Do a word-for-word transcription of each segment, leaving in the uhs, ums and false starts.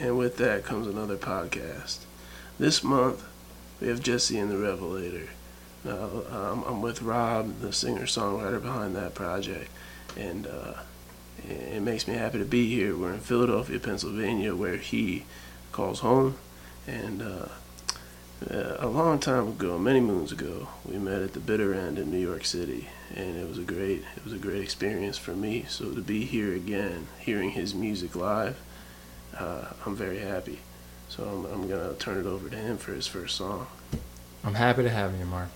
And with that comes another podcast. This month, we have Jesse and the Revelator. Now, um, I'm with Rob, the singer-songwriter behind that project, and uh, it makes me happy to be here. We're in Philadelphia, Pennsylvania, where he calls home, and uh, a long time ago, many moons ago, we met at the Bitter End in New York City, and it was a great, it was a great experience for me. So to be here again, hearing his music live, uh, I'm very happy. So I'm, I'm gonna turn it over to him for his first song. I'm happy to have you, Mark.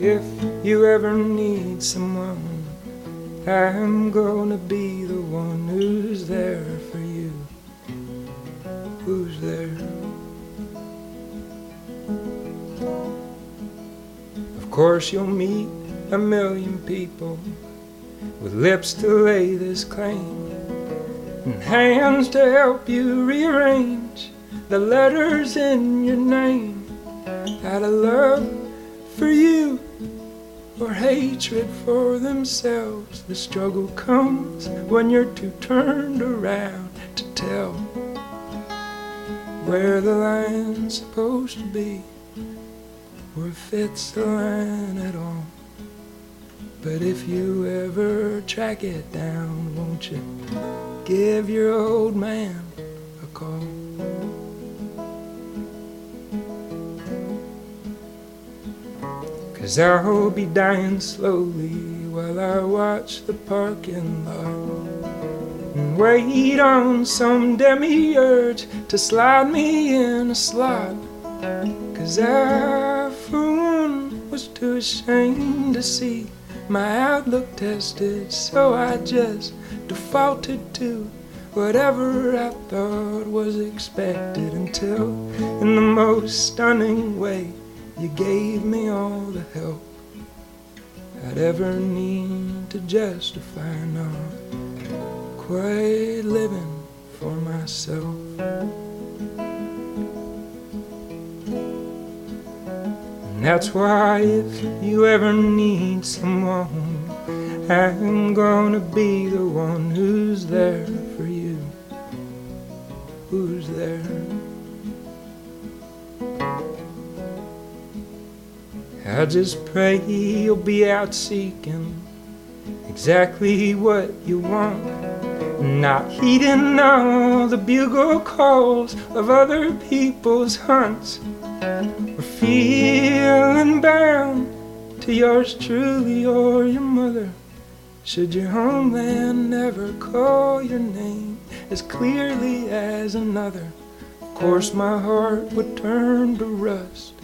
If you ever need someone, I'm gonna be the one who's there for you. Who's there? Of course you'll meet a million people with lips to lay this claim and hands to help you rearrange the letters in your name out of love for you, or hatred for themselves. The struggle comes when you're too turned around to tell where the line's supposed to be, or if it's the line at all. But if you ever track it down, won't you give your old man a call? Cause I'll be dying slowly while I watch the parking lot and wait on some demiurge to slide me in a slot. Cause I, for one, was too ashamed to see my outlook tested, so I just defaulted to whatever I thought was expected, until, in the most stunning way, you gave me all the help I'd ever need to justify not quite living for myself. And that's why if you ever need someone, I'm gonna be the one who's there for you. Who's there? I just pray you'll be out seeking exactly what you want, not heeding all the bugle calls of other people's hunts, or feeling bound to yours truly or your mother, should your homeland never call your name as clearly as another. Of course my heart would turn to rust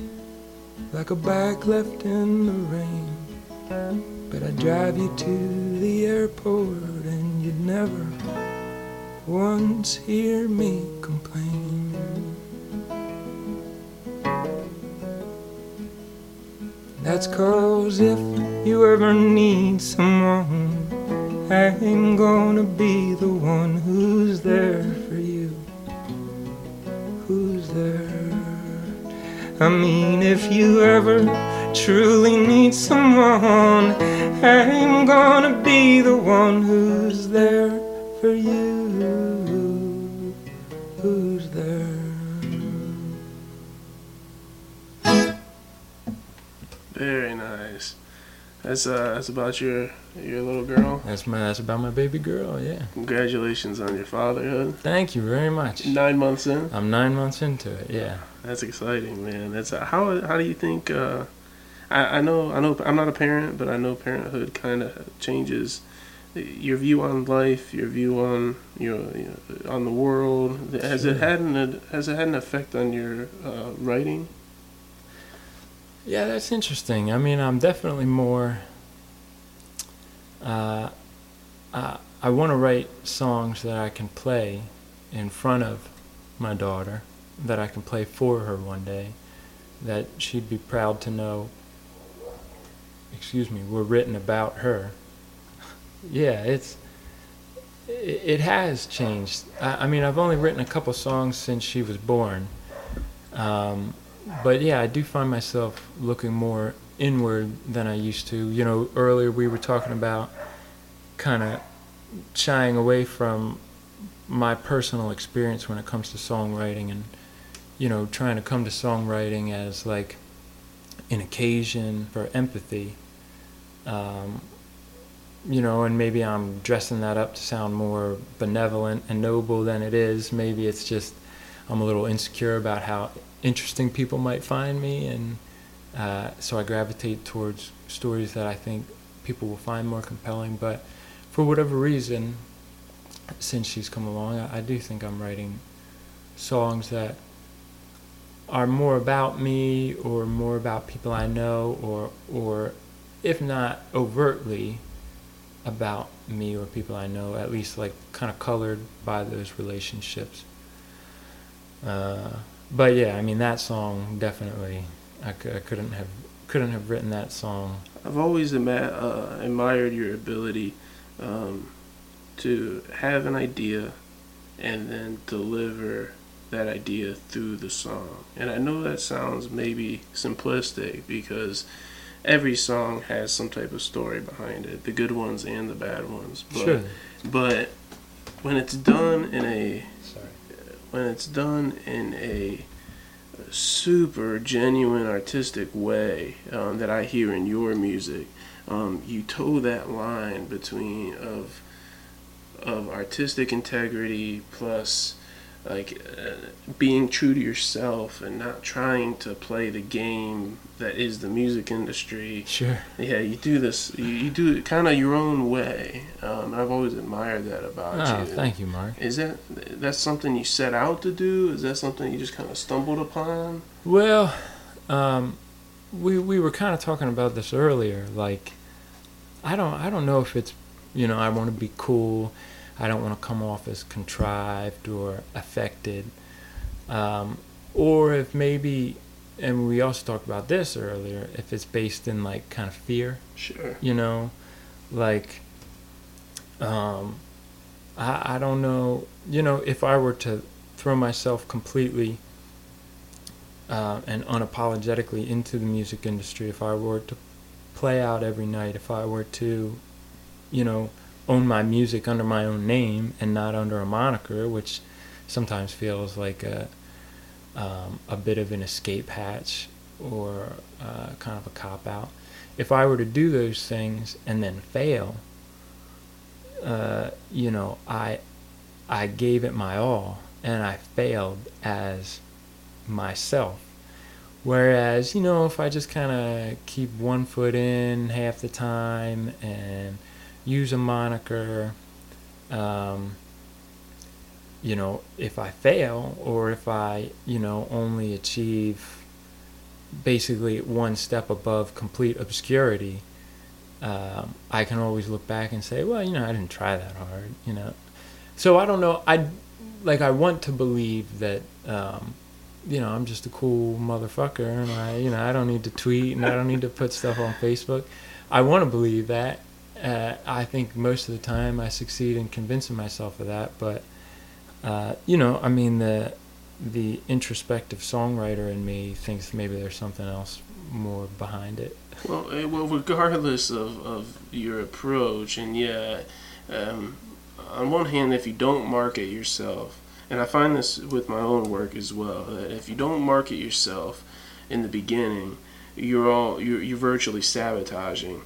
like a bike left in the rain, but I'd drive you to the airport and you'd never once hear me complain. That's 'cause if you ever need someone, I'm gonna be the one who's there for you. Who's there? I mean, if you ever truly need someone, I'm gonna be the one who's there for you. Who's there? Very nice. That's uh, that's about your your little girl. That's my that's about my baby girl. Yeah. Congratulations on your fatherhood. Thank you very much. Nine months in. I'm nine months into it. Yeah. That's exciting, man. That's a, how. How do you think? Uh, I, I know. I know. I'm not a parent, but I know parenthood kind of changes your view on life, your view on your you know, on the world. Has sure. it had an Has it had an effect on your uh, writing? Yeah, that's interesting. I mean, I'm definitely more. Uh, I I want to write songs that I can play in front of my daughter, that I can play for her one day, that she'd be proud to know, excuse me, were written about her. Yeah, it's, it has changed. I, I mean, I've only written a couple songs since she was born. Um, but yeah, I do find myself looking more inward than I used to. You know, earlier we were talking about kind of shying away from my personal experience when it comes to songwriting, and, you know, trying to come to songwriting as like an occasion for empathy, um, you know, and maybe I'm dressing that up to sound more benevolent and noble than it is. Maybe it's just I'm a little insecure about how interesting people might find me, and uh, so I gravitate towards stories that I think people will find more compelling. But for whatever reason, since she's come along, I, I do think I'm writing songs that are more about me, or more about people I know, or, or if not overtly about me or people I know, at least like kind of colored by those relationships. Uh, but yeah, I mean, that song definitely, I, c- I couldn't have couldn't have written that song. I've always am- uh, admired your ability um, to have an idea and then deliver that idea through the song. And I know that sounds maybe simplistic, because every song has some type of story behind it, the good ones and the bad ones. But, sure. But when it's done in a Sorry. when it's done in a super genuine artistic way um, that I hear in your music, um, you toe that line between of of artistic integrity plus like uh, being true to yourself and not trying to play the game that is the music industry. Sure. Yeah, you do this, you, you do it kind of your own way. Um, I've always admired that about oh, you. Oh, thank you, Mark. Is that that's something you set out to do? Is that something you just kind of stumbled upon? Well, um, we we were kind of talking about this earlier. Like, I don't I don't know if it's, you know, I want to be cool. I don't want to come off as contrived or affected. Um, or if maybe, and we also talked about this earlier, if it's based in like kind of fear. Sure. You know, like, um, I, I don't know, you know, if I were to throw myself completely uh, and unapologetically into the music industry, if I were to play out every night, if I were to, you know, own my music under my own name and not under a moniker, which sometimes feels like a um, a bit of an escape hatch or uh, kind of a cop-out. If I were to do those things and then fail, uh, you know, I I gave it my all and I failed as myself. Whereas, you know, if I just kind of keep one foot in half the time and use a moniker, um, you know, if I fail, or if I, you know, only achieve basically one step above complete obscurity, um, I can always look back and say, well, you know, I didn't try that hard, you know. So I don't know, I, like, I want to believe that, um, you know, I'm just a cool motherfucker, and I, you know, I don't need to tweet, and I don't need to put stuff on Facebook. I want to believe that. Uh, I think most of the time I succeed in convincing myself of that, but uh, you know, I mean, the the introspective songwriter in me thinks maybe there's something else more behind it. Well, well, regardless of, of your approach, and yeah, um, on one hand, if you don't market yourself, and I find this with my own work as well, that if you don't market yourself in the beginning, you're all you're, you're virtually sabotaging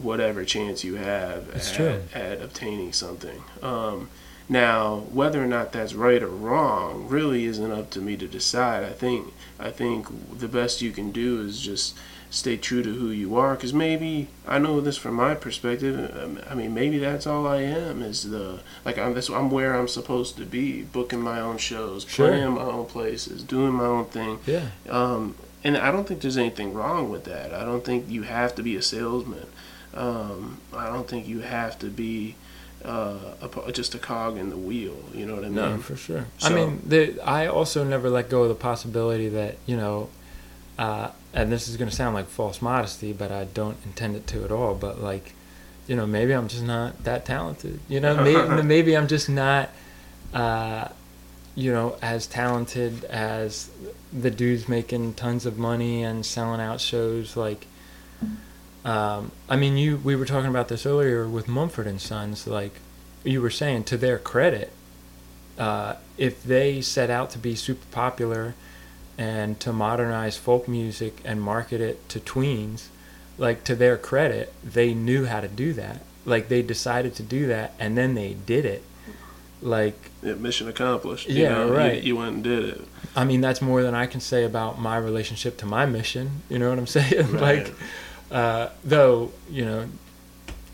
whatever chance you have at, at obtaining something. Um, now, whether or not that's right or wrong really isn't up to me to decide. I think I think the best you can do is just stay true to who you are, because maybe, I know this from my perspective, I mean, maybe that's all I am, is the, like, I'm, that's, I'm where I'm supposed to be, booking my own shows, sure, playing my own places, doing my own thing. Yeah. Um, and I don't think there's anything wrong with that. I don't think you have to be a salesman. Um, I don't think you have to be uh, a, just a cog in the wheel, you know what I mean? No, for sure. So, I mean, the, I also never let go of the possibility that, you know, uh, and this is going to sound like false modesty, but I don't intend it to at all, but like, you know, maybe I'm just not that talented. You know, maybe, maybe I'm just not, uh, you know, as talented as the dudes making tons of money and selling out shows, like, Um, I mean, you we were talking about this earlier with Mumford and Sons. Like you were saying, to their credit, uh, if they set out to be super popular and to modernize folk music and market it to tweens, like, to their credit, they knew how to do that. Like, they decided to do that, and then they did it. Like... Yeah, mission accomplished. You yeah, know? right. You, you went and did it. I mean, that's more than I can say about my relationship to my mission. You know what I'm saying? Right. Like, uh, though, you know,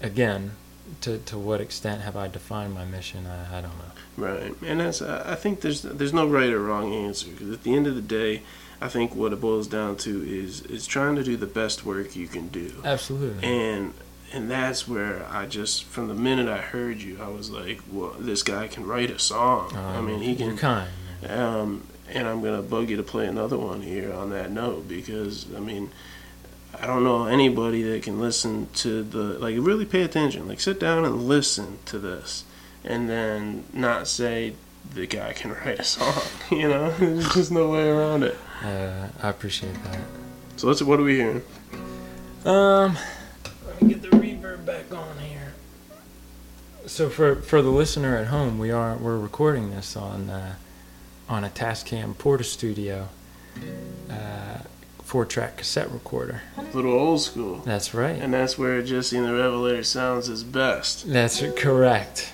again, to to what extent have I defined my mission? I, I don't know. Right. And that's, I think there's there's no right or wrong answer. Because at the end of the day, I think what it boils down to is is trying to do the best work you can do. Absolutely. And and that's where I just, from the minute I heard you, I was like, well, this guy can write a song. Um, I mean, he can. You're kind. Um, and I'm going to bug you to play another one here on that note because, I mean, I don't know anybody that can listen to the, like, really pay attention. Like, sit down and listen to this. And then not say the guy can write a song, you know? There's just no way around it. Uh, I appreciate that. So let's, what are we hearing? Um, let me get the reverb back on here. So for, for the listener at home, we are we're recording this on uh, on a Tascam Porta Studio uh, four-track cassette recorder. A little old school. That's right. And that's where Jesse and the Revelator sounds his best. That's correct.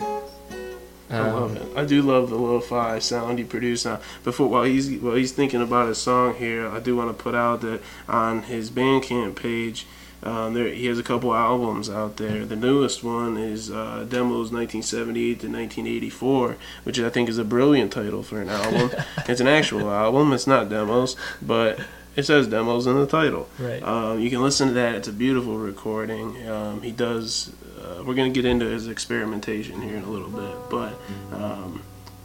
I love it. I do love the lo-fi sound he produced. Now, before while he's while he's thinking about his song here, I do want to put out that on his Bandcamp page, um, there he has a couple albums out there. The newest one is uh, Demos nineteen seventy-eight to nineteen eighty-four, which I think is a brilliant title for an album. It's an actual album. It's not demos, but it says Demos in the title. Right. Um, you can listen to that. It's a beautiful recording. Um, he does... Uh, we're going to get into his experimentation here in a little bit. But, um,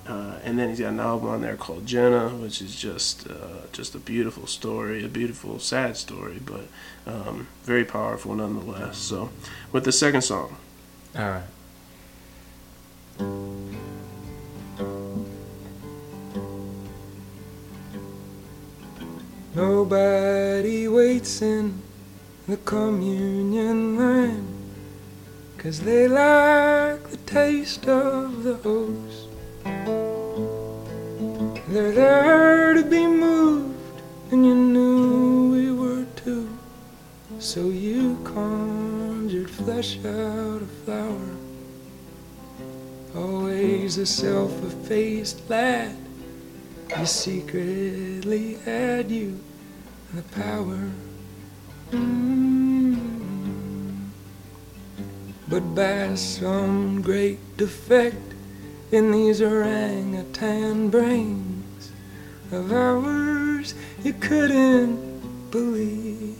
uh, and then he's got an album on there called Jenna, which is just uh, just a beautiful story, a beautiful, sad story, but um, very powerful nonetheless. So, with the second song. All right. Nobody waits in the communion line, 'cause they like the taste of the host. They're there to be moved, and you knew we were too. So you conjured flesh out of flour. Always a self-effaced lad, you secretly had you the power. Mm-hmm. But by some great defect in these orangutan brains of ours, you couldn't believe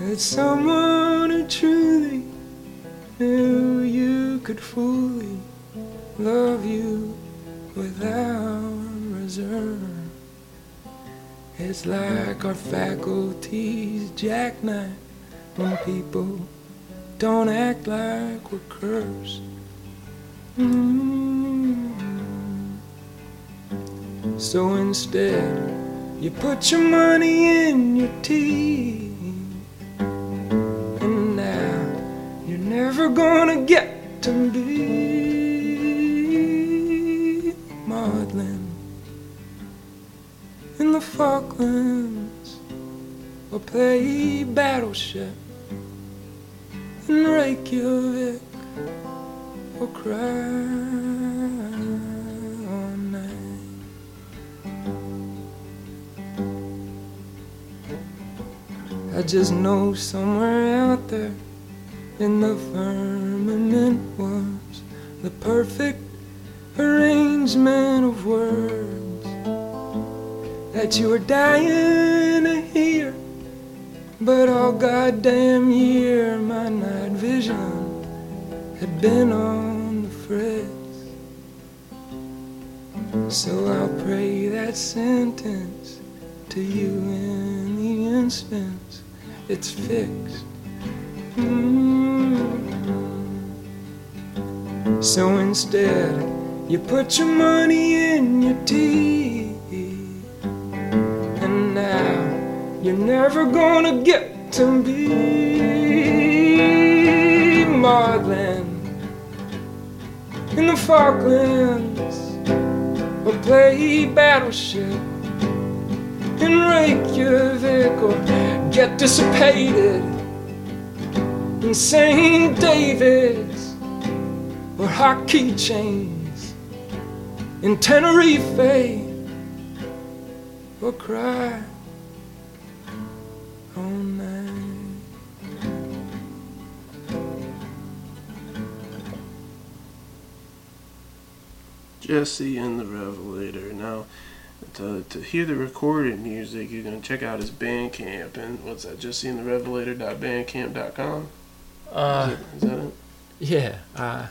that someone who truly knew you could fully love you without reserve. It's like our faculties jackknife when people don't act like we're cursed. Mm-hmm. So instead, you put your money in your teeth, and now you're never gonna get to be in the Falklands, or play Battleship in Reykjavik, or cry all night. I just know somewhere out there in the firmament was the perfect arrangement of words that you were dying to hear, but all goddamn year my night vision had been on the fritz. So I'll pray that sentence to you in the instance it's fixed. Mm-hmm. So instead, you put your money in your teeth, and now You're never gonna get to me, Maudlin, in the Falklands, or play Battleship in Reykjavik, or get dissipated in Saint David's, or hockey chains in Tenerife, or cry all night. Jesse and the Revelator. Now, to, to hear the recorded music, you're going to check out his Bandcamp. And what's that, jesse and the revelator dot bandcamp dot com? Uh, is, it, is that it? Yeah. Uh,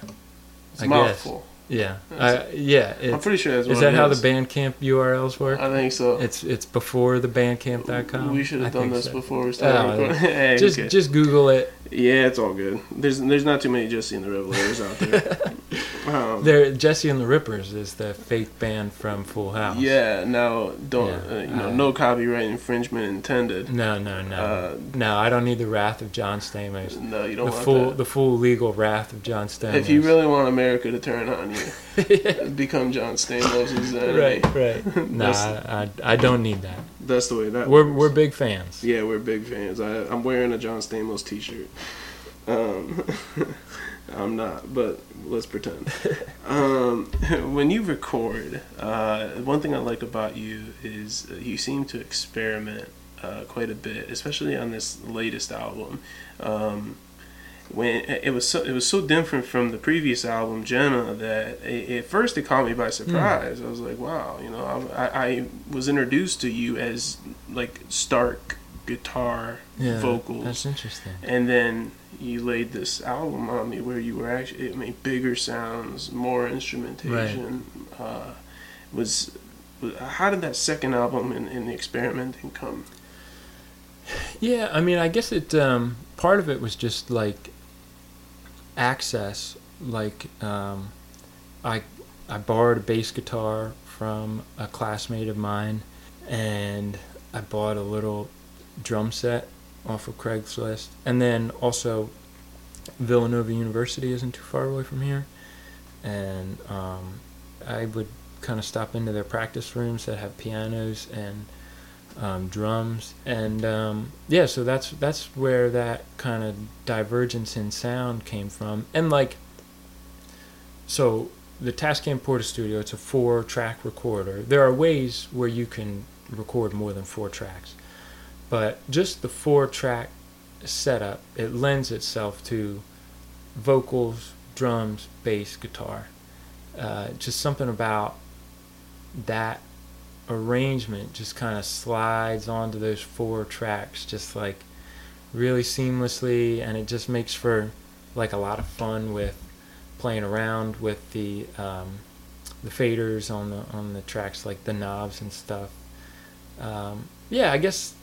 it's I a mouthful. Guess. Yeah, I, yeah. I'm pretty sure that's what it is. Is that how the Bandcamp U R Ls work? I think so. It's it's before the bandcamp dot com. We should have done this before we started recording. Hey, just okay. just Google it. Yeah, it's all good. There's there's not too many Jesse and the Revelators out there. um, there, Jesse and the Rippers is the fake band from Full House. Yeah. Now don't yeah, uh, you know? I, no copyright infringement intended. No, no, no. Uh, no, I don't need the wrath of John Stamos. No, you don't the want full, that. The full legal wrath of John Stamos. If you really want America to turn on you, become John Stamos' enemy. Right, right. No, I, I I don't need that. That's the way that we're works. We're big fans. Yeah, we're big fans. I, I'm wearing a John Stamos T-shirt. Um, I'm not, but let's pretend. Um, when you record, uh, one thing I like about you is you seem to experiment uh, quite a bit, especially on this latest album. Um, when it was so, it was so different from the previous album, Jenna, that it, at first it caught me by surprise. Mm. I was like, wow, you know, I, I, I was introduced to you as like stark guitar, yeah, vocals. That's interesting. And then you laid this album on me where you were actually, it made bigger sounds, more instrumentation. Right. Uh, was, was how did that second album and, and the experimenting come? Yeah, I mean, I guess it. Um, part of it was just like access. Like um, I, I borrowed a bass guitar from a classmate of mine, and I bought a little drum set off of Craigslist, and then also Villanova University isn't too far away from here, and um, I would kind of stop into their practice rooms that have pianos and um, drums, and um, yeah, so that's that's where that kind of divergence in sound came from. And like, so the Tascam Porta Studio, it's a four track recorder. There are ways where you can record more than four tracks, but just the four-track setup, it lends itself to vocals, drums, bass, guitar. Uh, just something about that arrangement just kind of slides onto those four tracks just like really seamlessly, and it just makes for like a lot of fun with playing around with the um, the faders on the on the tracks, like the knobs and stuff. Um, yeah, I guess.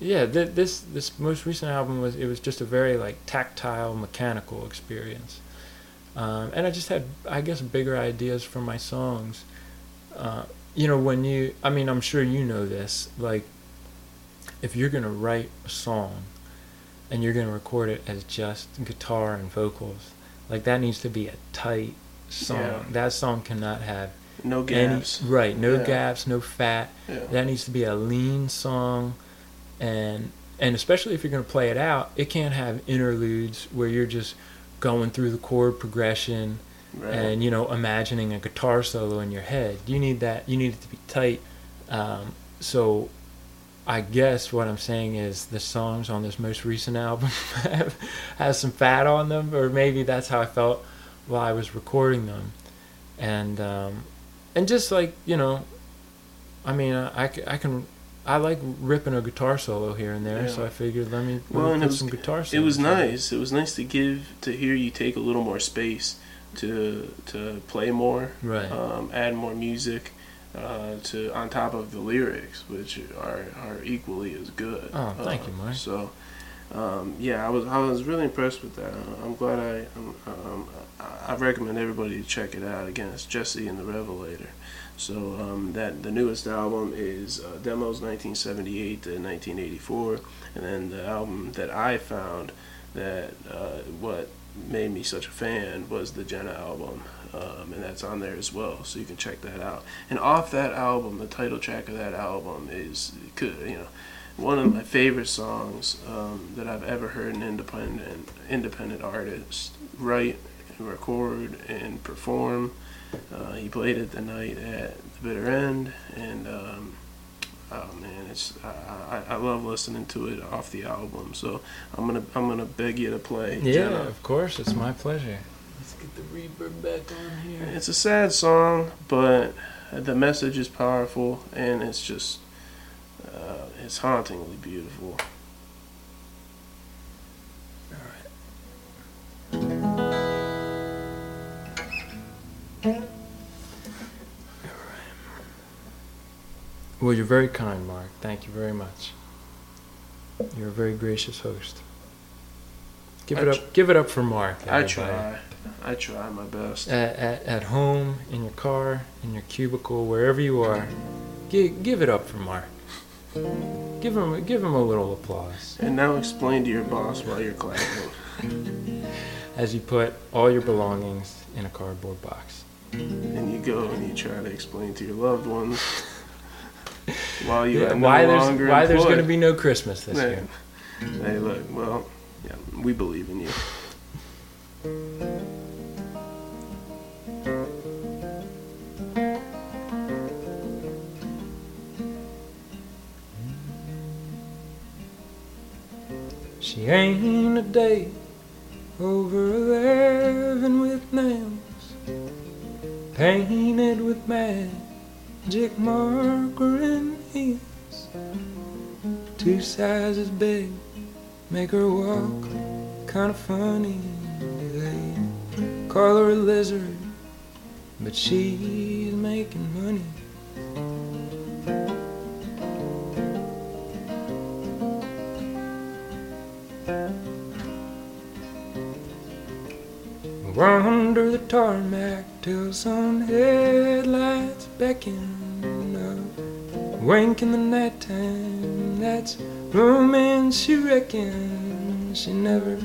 Yeah, th- this this most recent album was it was just a very like tactile, mechanical experience, um, and I just had I guess bigger ideas for my songs. Uh, you know, when you I mean I'm sure you know this, like if you're gonna write a song, and you're gonna record it as just guitar and vocals, like that needs to be a tight song. Yeah. That song cannot have no gaps. Any, right, no yeah. gaps, no fat. Yeah. That needs to be a lean song. And and especially if you're going to play it out, it can't have interludes where you're just going through the chord progression, right, and, you know, imagining a guitar solo in your head. You need that. You need it to be tight. Um, so I guess what I'm saying is the songs on this most recent album have, have some fat on them, or maybe that's how I felt while I was recording them. And, um, and just like, you know, I mean, I, I can... I like ripping a guitar solo here and there, yeah. So I figured let me, let well, me put was, some guitar solos. It was nice. It was nice to give to hear you take a little more space to to play more, right. um, add more music uh, to on top of the lyrics, which are, are equally as good. Oh, thank um, you, Mike. So um, yeah, I was I was really impressed with that. I'm glad I um, I recommend everybody to check it out. Again, it's Jesse and the Revelator. So um, that the newest album is uh, Demos nineteen seventy-eight to nineteen eighty-four, and then the album that I found that uh, what made me such a fan was the Jenna album, um, and that's on there as well. So you can check that out. And off that album, the title track of that album is could you know one of my favorite songs um, that I've ever heard an independent independent artist write, and record, and perform. Uh, he played it the night at the Bitter End, and um, oh man, it's I, I, I love listening to it off the album. So I'm gonna I'm gonna beg you to play. Yeah, Jenna. Of course, it's my pleasure. Let's get the reverb back on here. It's a sad song, but the message is powerful, and it's just uh, it's hauntingly beautiful. Well, you're very kind, Mark. Thank you very much. You're a very gracious host. Give I it up. Tr- give it up for Mark. Everybody. I try. I try my best. At, at at home, in your car, in your cubicle, wherever you are, give give it up for Mark. Give him give him a little applause. And now explain to your boss while you're clapping. As you put all your belongings in a cardboard box. And you go and you try to explain to your loved ones. While you yeah, no why there's why employed. There's going to be no Christmas this hey, year. Hey, look, well, yeah, we believe in you. She ain't a day over eleven with nails painted with magic. Magic marker and heels, two sizes big, make her walk kind of funny. They call her a lizard, but she's making money. Wander the tarmac till some headlights beckon up, wink in the nighttime. That's romance, she reckons. She never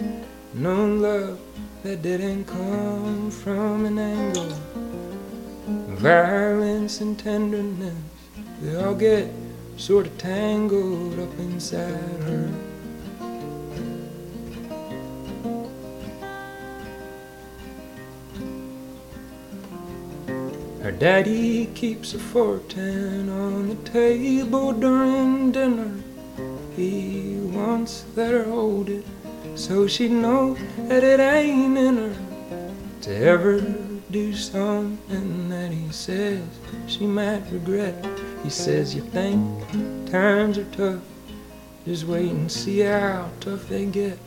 known love that didn't come from an angle. Violence and tenderness, they all get sort of tangled up inside her. Her daddy keeps a fortin on the table during dinner. He wants that her hold it, so she knows that it ain't in her to ever do something that he says she might regret. He says, you think times are tough, just wait and see how tough they get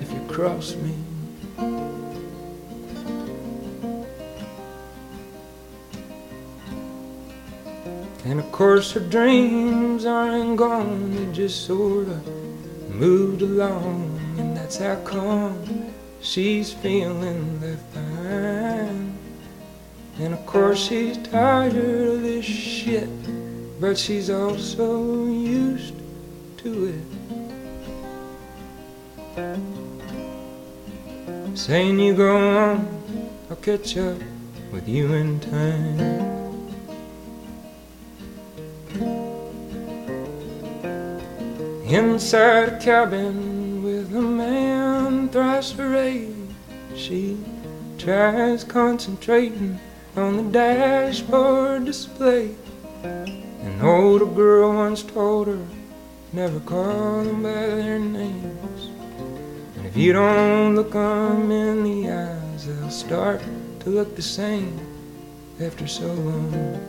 if you cross me. And of course her dreams aren't gone, they just sort of moved along. And that's how come she's feeling left behind. And of course she's tired of this shit, but she's also used to it. Saying you go on, I'll catch up with you in time. Inside a cabin with a man thrice arrayed, she tries concentrating on the dashboard display. An older girl once told her, never call them by their names. And if you don't look them in the eyes, they'll start to look the same after so long.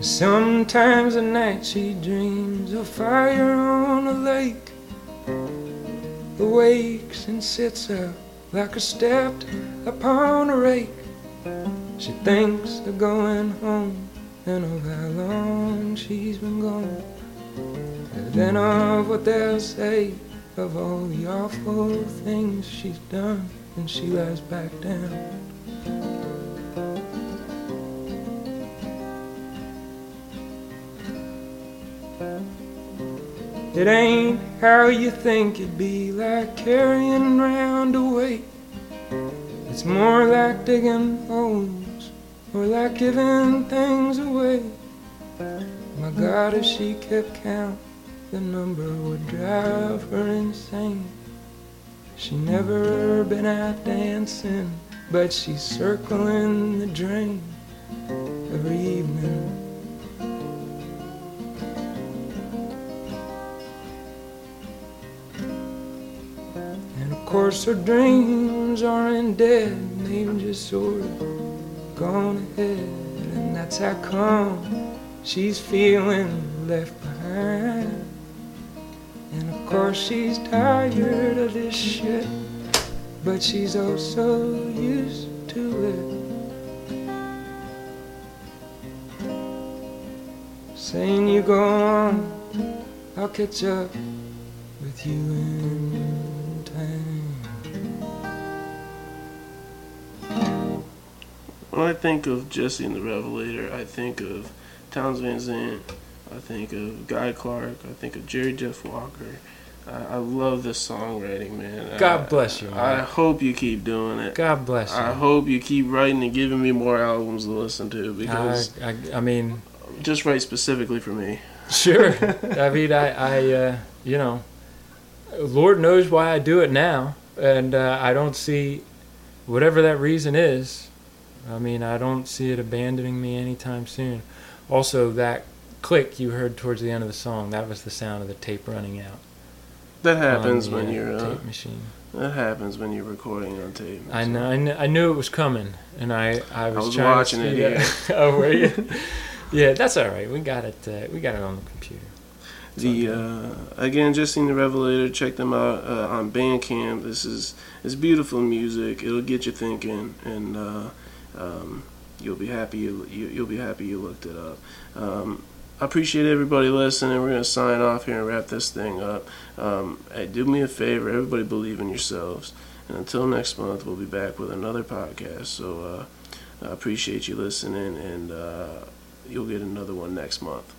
Sometimes at night she dreams of fire on a lake, awakes and sits up like a stepped upon a rake. She thinks they're going home, and of how long she's been gone, and then of what they'll say, of all the awful things she's done. And she lies back down. It ain't how you think it'd be, like carrying round a weight. It's more like digging holes, or like giving things away. My God, if she kept count, the number would drive her insane. She never been out dancing, but she's circling the drain every evening. And of course her dreams aren't dead, they've just sort of gone ahead. And that's how come she's feeling left behind. And of course she's tired of this shit, but she's also used to it. Saying you go on, I'll catch up with you in time. When I think of Jesse and the Revelator, I think of Townes Van Zandt. I think of Guy Clark. I think of Jerry Jeff Walker. I, I love this songwriting, man. God I, bless you, man. I hope you keep doing it. God bless you. I hope you keep writing and giving me more albums to listen to, because I, I, I mean, just write specifically for me. Sure. I mean, I, I uh, you know, Lord knows why I do it now, and uh, I don't see whatever that reason is. I mean, I don't see it abandoning me anytime soon. Also, that click you heard towards the end of the song, that was the sound of the tape running out. That happens when you're uh, tape machine. That happens when you're recording on tape. I know, I know. I knew it was coming, and I I was, I was trying watching to it. Yeah. Oh, were you? Yeah, that's all right. We got it. Uh, we got it on the computer. It's the uh, again, Jesse and the Revelator. Check them out uh, on Bandcamp. This is it's beautiful music. It'll get you thinking, and uh, um, you'll be happy. You, you you'll be happy you looked it up. Um, I appreciate everybody listening. We're going to sign off here and wrap this thing up. Um, hey, do me a favor. Everybody believe in yourselves. And until next month, we'll be back with another podcast. So uh, I appreciate you listening, and uh, you'll get another one next month.